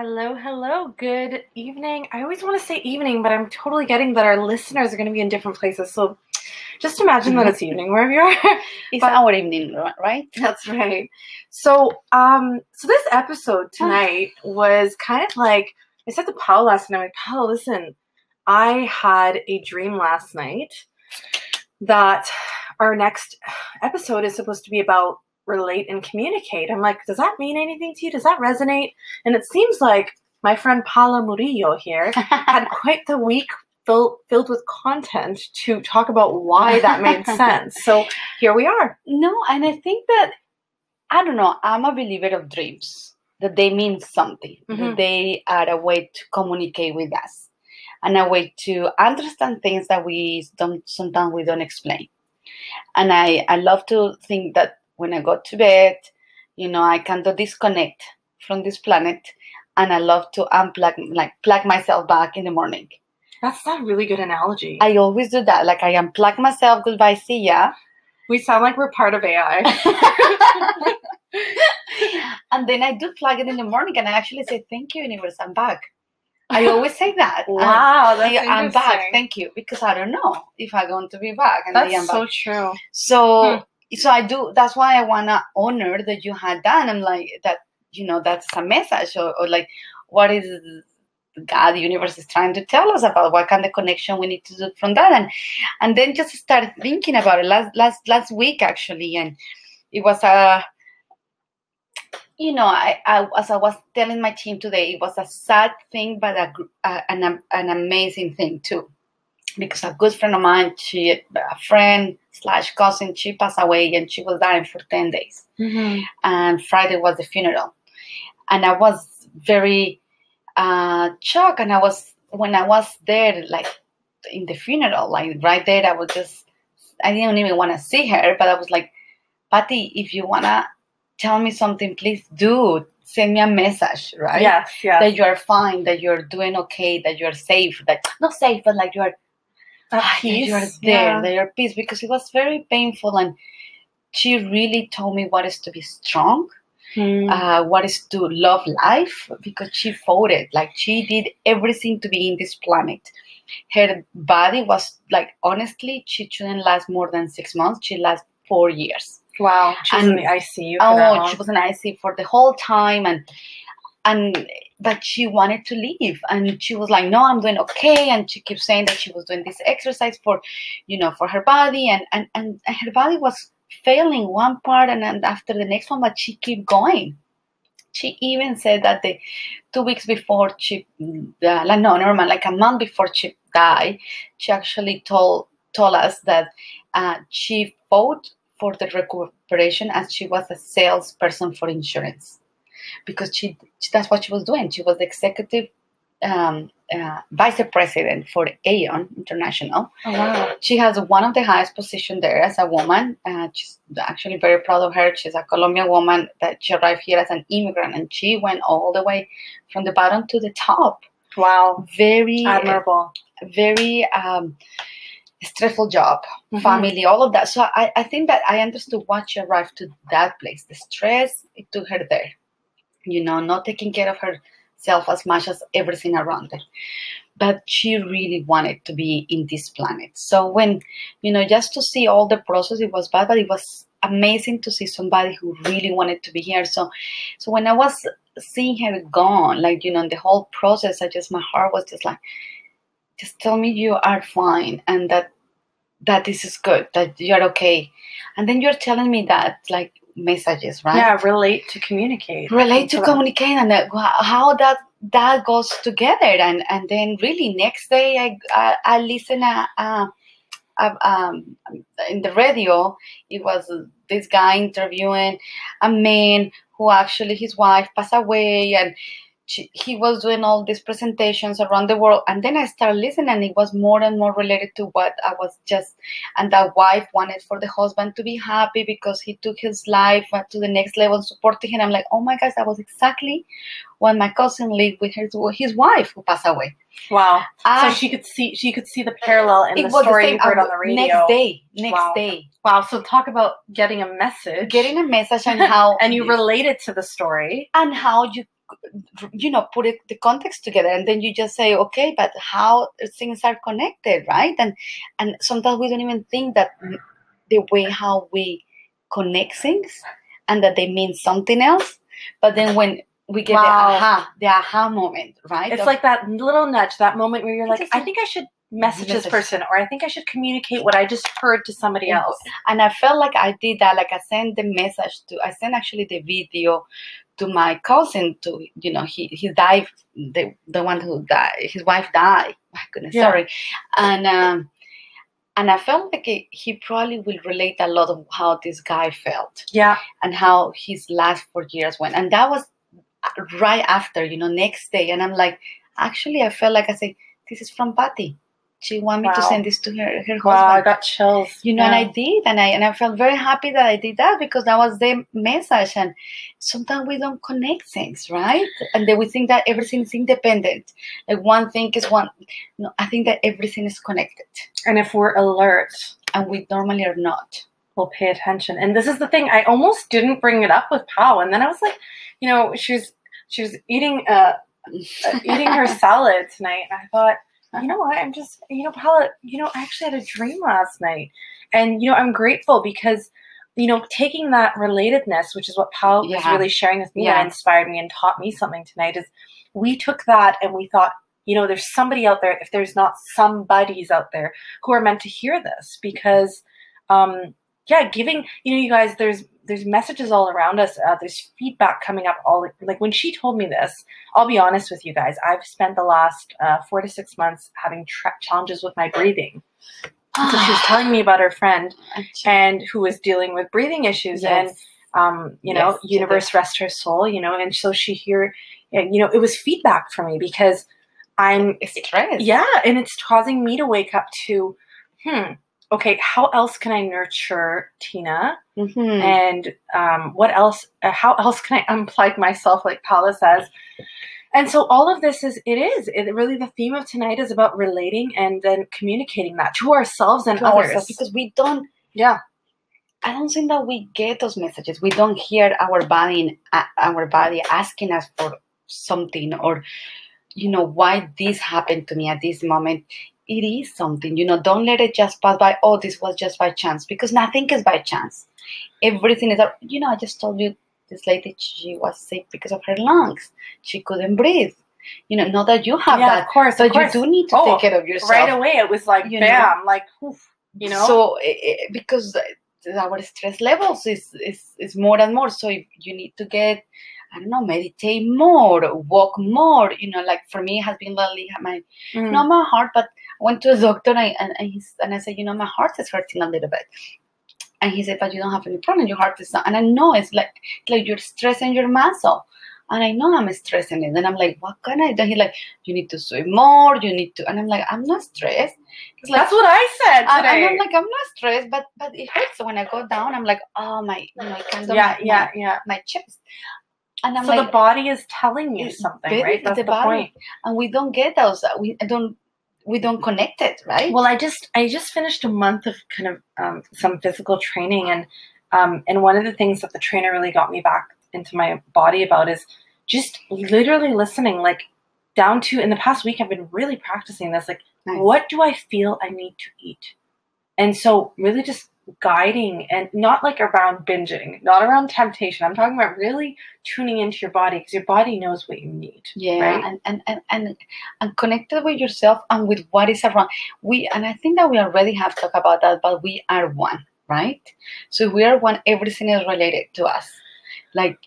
Hello, hello. Good evening. I always want to say evening, but I'm totally getting that our listeners are going to be in different places. So just imagine that it's evening wherever you are. It's our evening, right? That's right. So, so this episode tonight was kind of like, I said to Paola last night, I'm like, Paola, listen, I had a dream last night that our next episode is supposed to be about relate and communicate. I'm like, does that mean anything to you? Does that resonate? And it seems like my friend Paola Murillo here had quite the week filled with content to talk about why that made sense. So here we are. No, and I think that, I don't know, I'm a believer of dreams, that they mean something, that they are a way to communicate with us and a way to understand things that we sometimes don't explain. And I love to think that when I go to bed, you know, I kind of disconnect from this planet, and I love to unplug, like plug myself back in the morning. That's a really good analogy. I always do that. Like I unplug myself, goodbye, see ya. We sound like we're part of AI. And then I do plug it in the morning, and I actually say, thank you, universe, I'm back. I always say that. Wow, that's interesting. I'm back, thank you, because I don't know if I'm going to be back. And that's so true. So... So I do, that's why I want to honor that you had done. I'm like, that, you know, that's a message or like, what is God, the universe is trying to tell us about what kind of connection we need to do from that. And then just start thinking about it last week, actually. And it was a, you know, I as I was telling my team today, it was a sad thing, but an amazing thing too. Because a good friend of mine, a friend/cousin, she passed away and she was dying for 10 days. Mm-hmm. And Friday was the funeral. And I was very shocked. And when I was there, like in the funeral, like right there, I didn't even want to see her, but I was like, Patty, if you want to tell me something, please do. Send me a message, right? Yes. That you are fine, that you're doing okay, that you're safe, that not safe, but like you are. Peace. You're there, yeah. Your peace, because it was very painful, and she really told me what is to be strong, what is to love life, because she fought it, like she did everything to be in this planet. Her body was like, honestly, she shouldn't last more than 6 months. She lasted 4 years. Wow, she was in the ICU. She was in ICU for the whole time, and but she wanted to leave, and she was like, no, I'm doing okay. And she kept saying that she was doing this exercise for her body, and her body was failing one part and after the next one, but she kept going. She even said that the 2 weeks before a month before she died, she actually told us that she fought for the recuperation as she was a salesperson for insurance. Because that's what she was doing. She was the executive vice president for Aeon International. Oh, wow. She has one of the highest positions there as a woman. She's actually very proud of her. She's a Colombian woman that she arrived here as an immigrant, and she went all the way from the bottom to the top. Wow. Very admirable. Very stressful job, family, all of that. So I think that I understood why she arrived to that place. The stress, it took her there. You know, not taking care of herself as much as everything around her. But she really wanted to be in this planet. So when, you know, just to see all the process, it was bad, but it was amazing to see somebody who really wanted to be here. So when I was seeing her gone, like, you know, the whole process, my heart was just like, just tell me you are fine and that this is good, that you're okay. And then you're telling me that, like, messages, right? Yeah, relate to communicate, and how that goes together. And then really next day I listen in the radio, it was this guy interviewing a man who actually his wife passed away, and he was doing all these presentations around the world. And then I started listening, and it was more and more related to what I was just, and that wife wanted for the husband to be happy because he took his life to the next level, supporting him. I'm like, oh my gosh, that was exactly when my cousin lived with his wife who passed away. Wow. So she could see the parallel in the story you heard on the radio. Next day. Wow. So talk about getting a message and how, and you related to the story and how you you know, put it, the context together, and then you just say, okay, but how things are connected, right? And sometimes we don't even think that the way how we connect things and that they mean something else. But then when we get the aha moment, right? It's like that little nudge, that moment where you're like, I think I should message this person, or I think I should communicate what I just heard to somebody else. And I felt like I did that. Like I sent the message to, I sent actually the video to my cousin, to, you know, he died, the one who died, his wife died. My goodness, sorry. And I felt like he probably will relate a lot of how this guy felt. Yeah. And how his last 4 years went. And that was right after, you know, next day. And I'm like, actually, I felt like I said, this is from Patty. She wanted me to send this to her husband. Wow, I got chills. You know, and I did, and I felt very happy that I did that, because that was the message. And sometimes we don't connect things, right? And then we think that everything is independent. Like one thing is one. No, I think that everything is connected. And if we're alert, and we normally are not, we'll pay attention. And this is the thing. I almost didn't bring it up with Pao, and then I was like, you know, she was eating eating her salad tonight, and I thought, you know what? I'm just, you know, Paola, you know, I actually had a dream last night, and, you know, I'm grateful because, you know, taking that relatedness, which is what Paola was really sharing with me that inspired me and taught me something tonight, is we took that and we thought, you know, there's somebody out there, if there's not somebodies out there who are meant to hear this, because, giving, you know, you guys, there's messages all around us. There's feedback coming up all, like when she told me this, I'll be honest with you guys. I've spent the last 4 to 6 months having challenges with my breathing. So she was telling me about her friend and who was dealing with breathing issues and, you know, universe rest her soul, you know, and so it was feedback for me because it's stressed. Yeah. And it's causing me to wake up to, okay, how else can I nurture Tina? Mm-hmm. And what else? How else can I unplug myself, like Paola says? And so all of this is really the theme of tonight is about relating and then communicating that to ourselves and others. Because we don't. Yeah. I don't think that we get those messages. We don't hear our body asking us for something, or, you know, why this happened to me at this moment. It is something, you know, don't let it just pass by. Oh, this was just by chance, because nothing is by chance. Everything is, you know, I just told you this lady, she was sick because of her lungs. She couldn't breathe. You know, not that you have that. Of course. But you do need to take care of yourself. Right away, it was like, bam, like, oof, you know. So, because our stress levels is more and more. So you need to get, I don't know, meditate more, walk more, you know, like for me, it has been lately, my heart, but I went to a doctor and I said, you know, my heart is hurting a little bit. And he said, but you don't have any problem, your heart is not. And I know it's like you're stressing your muscle. And I know I'm stressing it. And I'm like, what can I do? He's like, you need to swim more, you need to. And I'm like, I'm not stressed. It's like, that's what I said today. And I'm like, I'm not stressed, but it hurts. So when I go down, I'm like, oh, my, you know, it comes my chest. And I'm so like, the body is telling you something, right? That's the point. And we don't get those. We don't connect it, right? Well, I just finished a month of kind of some physical training, and one of the things that the trainer really got me back into my body about is just literally listening, like down to, in the past week I've been really practicing this, like what do I feel I need to eat? And so really just guiding, and not like around binging, not around temptation. I'm talking about really tuning into your body, because your body knows what you need. Yeah, right? and connected with yourself and with what is around. And I think that we already have talked about that, but we are one, right? So we are one. Everything is related to us. Like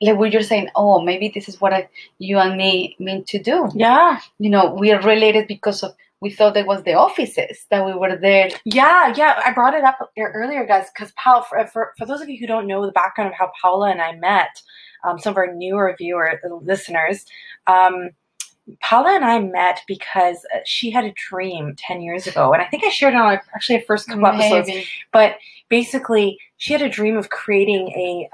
what you're saying, oh, maybe this is what you and me meant to do. Yeah. You know, we are related because of, we thought it was the offices that we were there. Yeah, yeah. I brought it up earlier, guys, because Paola, for those of you who don't know the background of how Paola and I met, some of our newer listeners, Paola and I met because she had a dream 10 years ago, and I think I shared it on our first couple episodes, but basically she had a dream of creating a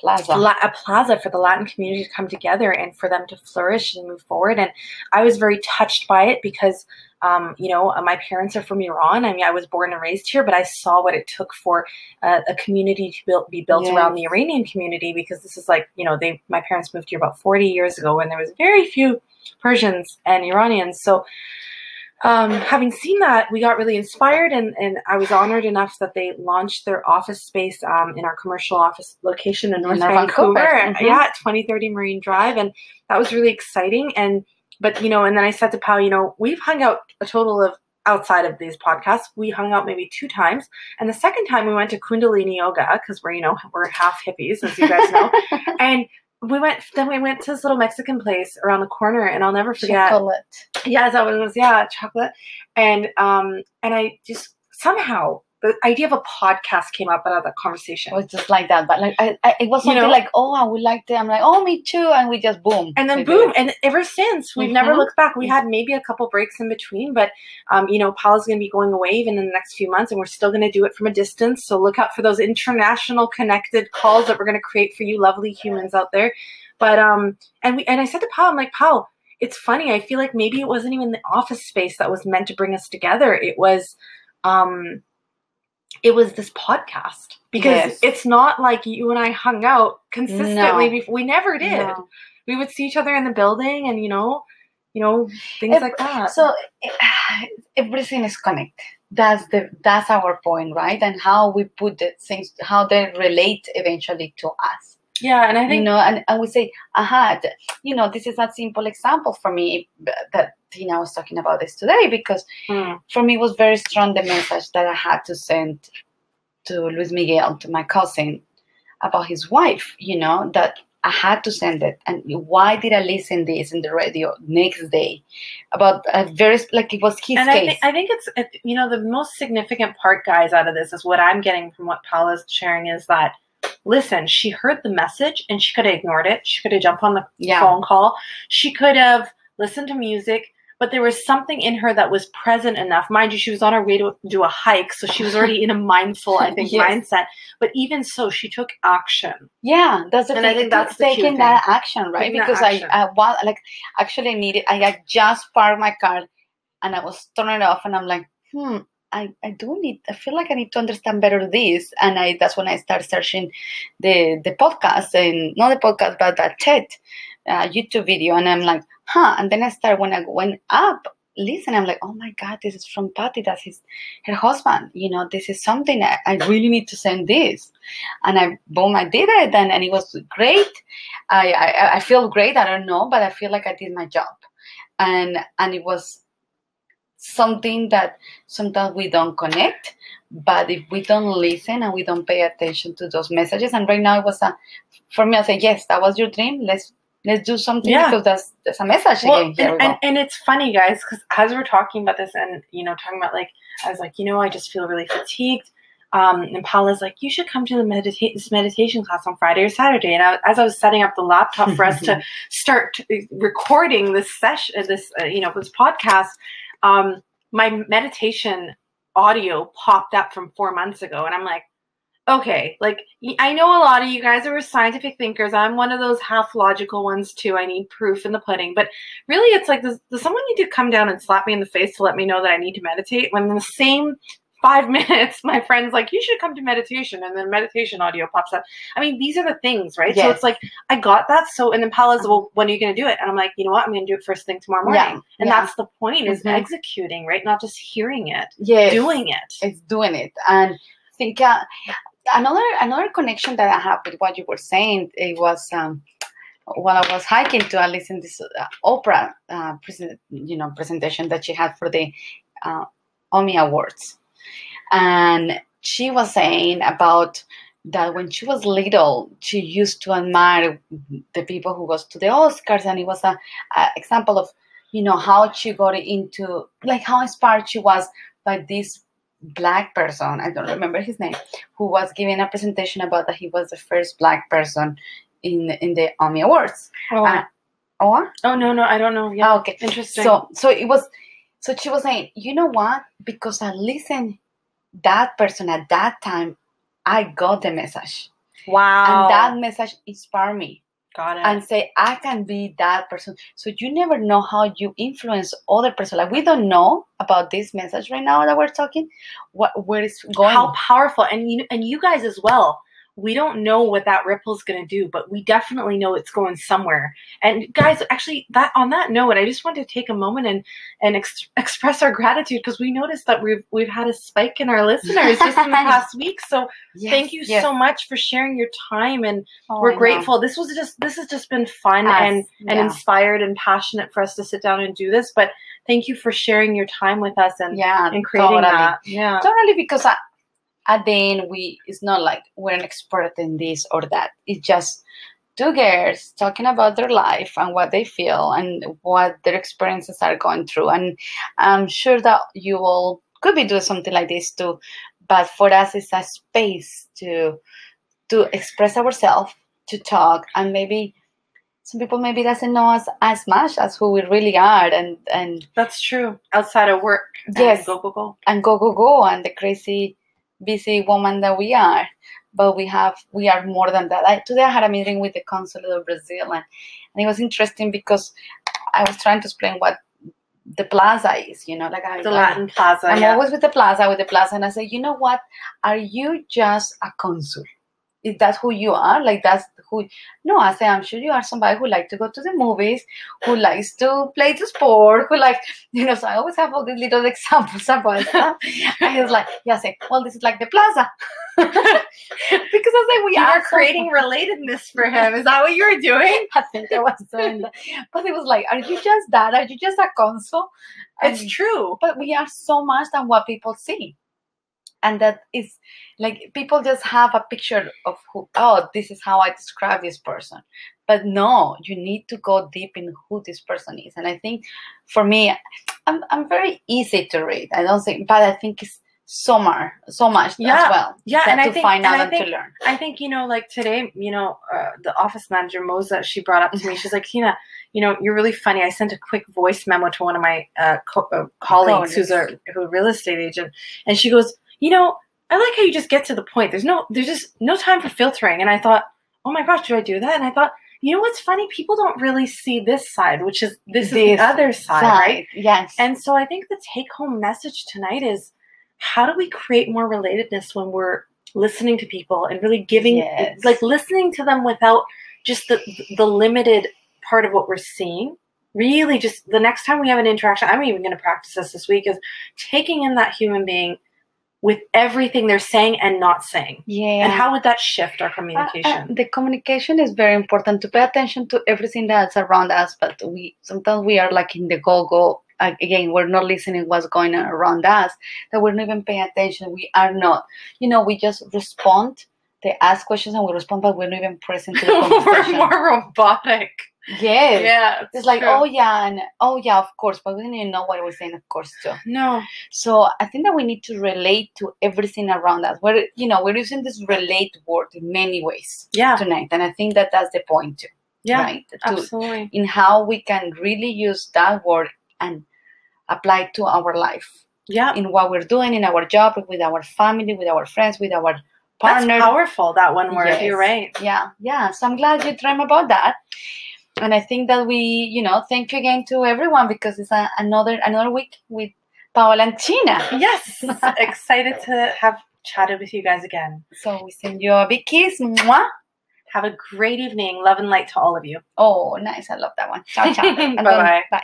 plaza for the Latin community to come together and for them to flourish and move forward. And I was very touched by it because, my parents are from Iran. I mean, I was born and raised here, but I saw what it took for a community to be built yes. around the Iranian community, because this is my parents moved here about 40 years ago when there was very few Persians and Iranians. So having seen that, we got really inspired, and I was honored enough that they launched their office space in our commercial office location in North Vancouver. Mm-hmm. Yeah, at 2030 Marine Drive. And that was really exciting. But then I said to Pal, we've hung out a total of, outside of these podcasts, we hung out maybe 2 times. And the second time we went to Kundalini Yoga, because we're half hippies, as you guys know. And we went to this little Mexican place around the corner, and I'll never forget. Chocolate. Yeah, that was, chocolate. And I just, somehow the idea of a podcast came up out of that conversation. It was just like that, but it was something I would like to. I'm like, oh, me too, and we just boom. And then boom, and ever since we've never looked back. We had maybe a couple breaks in between, but Paula's going to be going away even in the next few months, and we're still going to do it from a distance. So look out for those international connected calls that we're going to create for you, lovely humans out there. But and I said to Paula, I'm like, Paula, it's funny. I feel like maybe it wasn't even the office space that was meant to bring us together. It was. It was this podcast, because it's not like you and I hung out consistently before. We never did. No. We would see each other in the building and, things like that. So everything is connected. That's our point, right? And how we put the things, how they relate eventually to us. Yeah. And I think, and we say, this is a simple example for me that, I was talking about this today, because for me it was very strong, the message that I had to send to Luis Miguel, to my cousin, about his wife, that I had to send it. And why did I listen this in the radio next day about a very, it was his case. I think it's, the most significant part, guys, out of this is what I'm getting from what Paula's sharing is that, listen, she heard the message and she could have ignored it. She could have jumped on the phone call. She could have listened to music. But there was something in her that was present enough. Mind you, she was on her way to do a hike, so she was already in a mindful, mindset. But even so, she took action. Yeah, that's the thing. I think that's taking that action, right? Because I needed. I just parked my car, and I was turning it off, and I'm like, I feel like I need to understand better this, and that's when I started searching the podcast, and not the podcast, but that TED YouTube video, and I'm like. And then I started, when I went up, listen, I'm like, oh my God, this is from Patty, that's her husband. This is something I really need to send this. And I did it, and it was great. I feel great, I don't know, but I feel like I did my job. And it was something that sometimes we don't connect, but if we don't listen and we don't pay attention to those messages, and right now it was, for me, I said, yes, that was your dream, Let's do something because that's a message again. Here and it's funny, guys, because as we're talking about this and, talking about, I was like, I just feel really fatigued. And Paula's like, you should come to the this meditation class on Friday or Saturday. And as I was setting up the laptop for us to start recording this session, this podcast, my meditation audio popped up from 4 months ago. And I'm like, okay, I know a lot of you guys are scientific thinkers. I'm one of those half logical ones too. I need proof in the pudding. But really, it's like, does someone need to come down and slap me in the face to let me know that I need to meditate? When in the same 5 minutes, my friend's like, you should come to meditation. And then meditation audio pops up. I mean, these are the things, right? Yes. So it's like, I got that. So, and then Paula's, well, when are you going to do it? And I'm like, you know what? I'm going to do it first thing tomorrow morning. Yeah. And that's the point is executing, right? Not just hearing it. Yes. Doing it. It's doing it. And I think, another connection that I have with what you were saying, it was while I was hiking to I listened to this Oprah presentation that she had for the Omi Awards, and she was saying about that when she was little she used to admire the people who goes to the Oscars, and it was an example of how she got into how inspired she was by this Black person, I don't remember his name, who was giving a presentation about that he was the first Black person in the Emmy Awards. Oh. Or? Oh, no, I don't know. Yeah. Oh, okay. Interesting. So she was saying, you know what? Because I listened that person at that time, I got the message. Wow. And that message inspired me. Got it. And say, I can be that person. So you never know how you influence other person. Like, we don't know about this message right now that we're talking, where it's going. How powerful. And you guys as well. We don't know what that ripple's going to do, but we definitely know it's going somewhere. And guys, actually, on that note, I just want to take a moment and express our gratitude, because we noticed that we've had a spike in our listeners just in the past week. So thank you so much for sharing your time, and we're grateful. This has just been fun and inspired and passionate for us to sit down and do this. But thank you for sharing your time with us and creating that. Yeah, totally, because at the end, it's not like we're an expert in this or that. It's just two girls talking about their life and what they feel and what their experiences are going through. And I'm sure that you all could be doing something like this too. But for us, it's a space to express ourselves, to talk, and maybe some people maybe doesn't know us as much as who we really are, and that's true. Outside of work, yes, and go, and the crazy, busy woman that we are, but we are more than that. Today I had a meeting with the consulate of Brazil, and it was interesting because I was trying to explain what the plaza is, Latin Plaza. I'm always with the plaza, and I say, you know what? Are you just a consul? Is that who you are? Like, that's who? No, I say, I'm sure you are somebody who likes to go to the movies, who likes to play the sport, who likes, so I always have all these little examples about that. And it's like, yeah, I say, well, this is like the plaza. Because I say, we are creating relatedness for him. Is that what you were doing? I think I was doing that. But it was like, are you just that? Are you just a consul? It's true. But we are so much than what people see. And that is like, people just have a picture of who, oh, this is how I describe this person. But no, you need to go deep in who this person is. And I think for me, I'm very easy to read. I don't think, but I think it's so much as well. Yeah. To find out and to learn. I think, like today, the office manager, Moza, she brought up to me, she's like, Tina, you're really funny. I sent a quick voice memo to one of my colleagues who's a real estate agent. And she goes, I like how you just get to the point. There's just no time for filtering. And I thought, oh my gosh, do I do that? And I thought, you know what's funny? People don't really see this side, which is this is the other side, right? Yes. And so I think the take-home message tonight is, how do we create more relatedness when we're listening to people and really giving, like listening to them without just the limited part of what we're seeing. Really, just the next time we have an interaction, I'm even going to practice this week, is taking in that human being with everything they're saying and not saying. Yeah. And how would that shift our communication? The communication is very important, to pay attention to everything that's around us, but sometimes we are like in the go-go. Again, we're not listening what's going on around us, that we're not even paying attention. We are not. We just respond. They ask questions and we respond, but we're not even present to the conversation. We're more robotic. Yes. Yeah. It's like, true. oh yeah, of course, but we didn't even know what we're saying, of course, too. No. So I think that we need to relate to everything around us. We're using this relate word in many ways tonight, and I think that that's the point too. Yeah. Right? Absolutely. In how we can really use that word and apply it to our life. Yeah. In what we're doing, in our job, with our family, with our friends, with our partner. That's powerful. That one word. Yes. You're right. Yeah. Yeah. So I'm glad you dreamt about that. And I think that we, thank you again to everyone, because it's another week with Paola and Tina. Yes. Excited to have chatted with you guys again. So we send you a big kiss. Mwah. Have a great evening. Love and light to all of you. Oh, nice. I love that one. Ciao, ciao. Bye-bye. Bye.